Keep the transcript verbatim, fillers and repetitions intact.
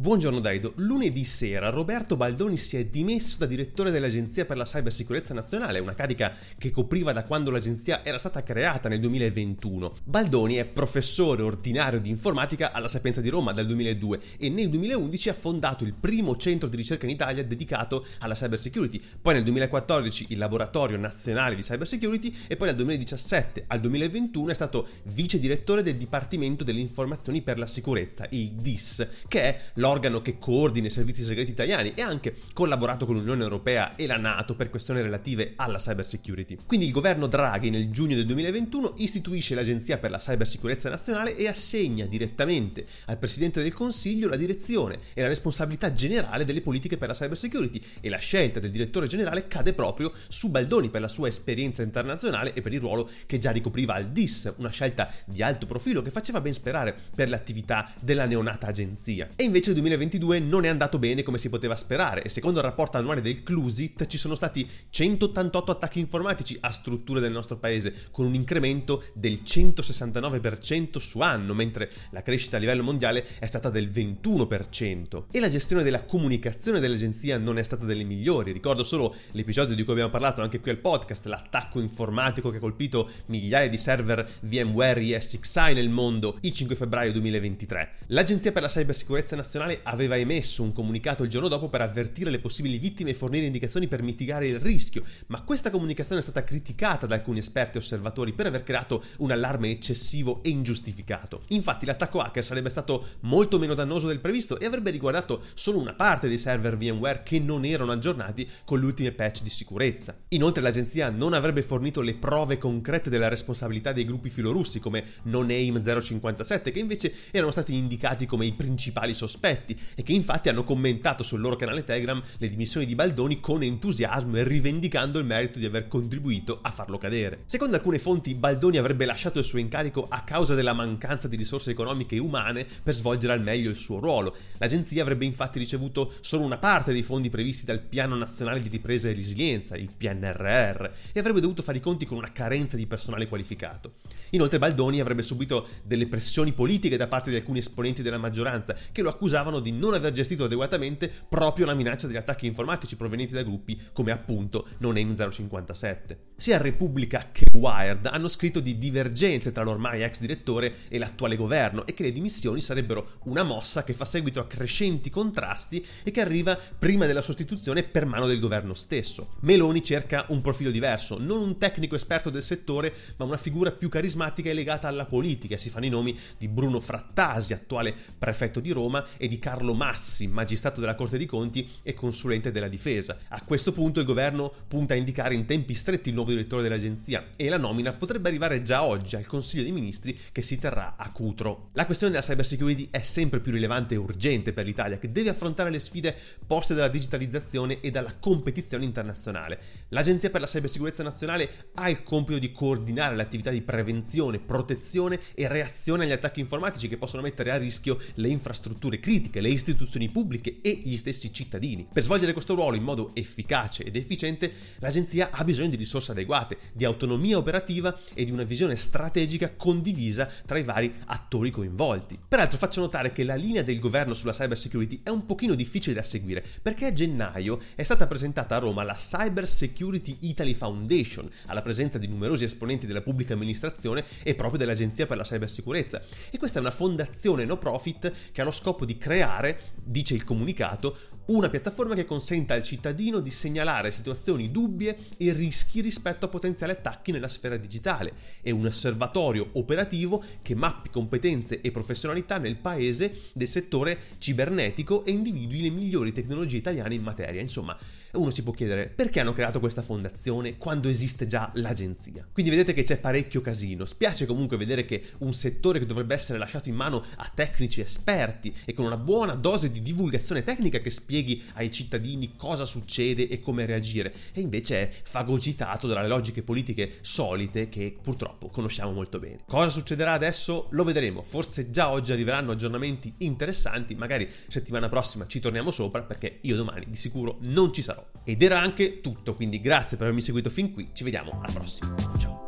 Buongiorno Daido, lunedì sera Roberto Baldoni si è dimesso da direttore dell'Agenzia per la Cyber Sicurezza Nazionale, una carica che copriva da quando l'agenzia era stata creata nel duemilaventuno. Baldoni è professore ordinario di informatica alla Sapienza di Roma dal duemiladue e nel duemilaundici ha fondato il primo centro di ricerca in Italia dedicato alla Cyber Security, poi nel duemilaquattordici il Laboratorio Nazionale di Cyber Security e poi dal duemiladiciassette al duemilaventuno è stato vice direttore del Dipartimento delle Informazioni per la Sicurezza, il D I S, che è organo che coordina i servizi segreti italiani e ha anche collaborato con l'Unione Europea e la NATO per questioni relative alla cyber security. Quindi il governo Draghi nel giugno del duemilaventuno istituisce l'Agenzia per la Cyber Sicurezza Nazionale e assegna direttamente al Presidente del Consiglio la direzione e la responsabilità generale delle politiche per la cyber security, e la scelta del direttore generale cade proprio su Baldoni per la sua esperienza internazionale e per il ruolo che già ricopriva al D I S, una scelta di alto profilo che faceva ben sperare per l'attività della neonata agenzia. E invece duemilaventidue non è andato bene come si poteva sperare, e secondo il rapporto annuale del CLUSIT ci sono stati centottantotto attacchi informatici a strutture del nostro paese, con un incremento del centosessantanove per cento su anno, mentre la crescita a livello mondiale è stata del ventuno per cento. E la gestione della comunicazione dell'agenzia non è stata delle migliori. Ricordo solo l'episodio di cui abbiamo parlato anche qui al podcast, l'attacco informatico che ha colpito migliaia di server VMware ESXi nel mondo il cinque febbraio duemilaventitré. L'Agenzia per la Cybersicurezza Nazionale aveva emesso un comunicato il giorno dopo per avvertire le possibili vittime e fornire indicazioni per mitigare il rischio, ma questa comunicazione è stata criticata da alcuni esperti e osservatori per aver creato un allarme eccessivo e ingiustificato. Infatti l'attacco hacker sarebbe stato molto meno dannoso del previsto e avrebbe riguardato solo una parte dei server VMware che non erano aggiornati con le ultime patch di sicurezza. Inoltre l'agenzia non avrebbe fornito le prove concrete della responsabilità dei gruppi filorussi come NoName zero cinquantasette, che invece erano stati indicati come i principali sospetti e che infatti hanno commentato sul loro canale Telegram le dimissioni di Baldoni con entusiasmo e rivendicando il merito di aver contribuito a farlo cadere. Secondo alcune fonti, Baldoni avrebbe lasciato il suo incarico a causa della mancanza di risorse economiche e umane per svolgere al meglio il suo ruolo. L'agenzia avrebbe infatti ricevuto solo una parte dei fondi previsti dal Piano Nazionale di Ripresa e Resilienza, il P N R R, e avrebbe dovuto fare i conti con una carenza di personale qualificato. Inoltre Baldoni avrebbe subito delle pressioni politiche da parte di alcuni esponenti della maggioranza che lo accusavano di non aver gestito adeguatamente proprio la minaccia degli attacchi informatici provenienti da gruppi come appunto NoName zero cinquantasette. Sia Repubblica che Wired hanno scritto di divergenze tra l'ormai ex direttore e l'attuale governo e che le dimissioni sarebbero una mossa che fa seguito a crescenti contrasti e che arriva prima della sostituzione per mano del governo stesso. Meloni cerca un profilo diverso, non un tecnico esperto del settore, ma una figura più carismatica e legata alla politica. Si fanno i nomi di Bruno Frattasi, attuale prefetto di Roma, e di Carlo Massi, magistrato della Corte dei Conti e consulente della difesa. A questo punto il governo punta a indicare in tempi stretti il nuovo direttore dell'agenzia e la nomina potrebbe arrivare già oggi al Consiglio dei Ministri che si terrà a Cutro. La questione della cyber security è sempre più rilevante e urgente per l'Italia, che deve affrontare le sfide poste dalla digitalizzazione e dalla competizione internazionale. L'Agenzia per la Cybersicurezza Nazionale ha il compito di coordinare l'attività di prevenzione, protezione e reazione agli attacchi informatici che possono mettere a rischio le infrastrutture critiche, le istituzioni pubbliche e gli stessi cittadini. Per svolgere questo ruolo in modo efficace ed efficiente, l'agenzia ha bisogno di risorse adeguate, di autonomia operativa e di una visione strategica condivisa tra i vari attori coinvolti. Peraltro faccio notare che la linea del governo sulla cyber security è un pochino difficile da seguire, perché a gennaio è stata presentata a Roma la Cyber Security Italy Foundation, alla presenza di numerosi esponenti della pubblica amministrazione e proprio dell'Agenzia per la Cybersicurezza. E questa è una fondazione no profit che ha lo scopo di creare, dice il comunicato, una piattaforma che consenta al cittadino di segnalare situazioni dubbie e rischi rispetto a potenziali attacchi nella sfera digitale, e un osservatorio operativo che mappi competenze e professionalità nel paese del settore cibernetico e individui le migliori tecnologie italiane in materia. Insomma, uno si può chiedere perché hanno creato questa fondazione quando esiste già l'agenzia. Quindi vedete che c'è parecchio casino. Spiace comunque vedere che un settore che dovrebbe essere lasciato in mano a tecnici esperti e con una buona dose di divulgazione tecnica che spieghi ai cittadini cosa succede e come reagire, e invece è fagocitato dalle logiche politiche solite che purtroppo conosciamo molto bene. Cosa succederà adesso? Lo vedremo. Forse già oggi arriveranno aggiornamenti interessanti, magari settimana prossima ci torniamo sopra, perché io domani di sicuro non ci sarò. Ed era anche tutto, quindi grazie per avermi seguito fin qui, ci vediamo alla prossima. Ciao.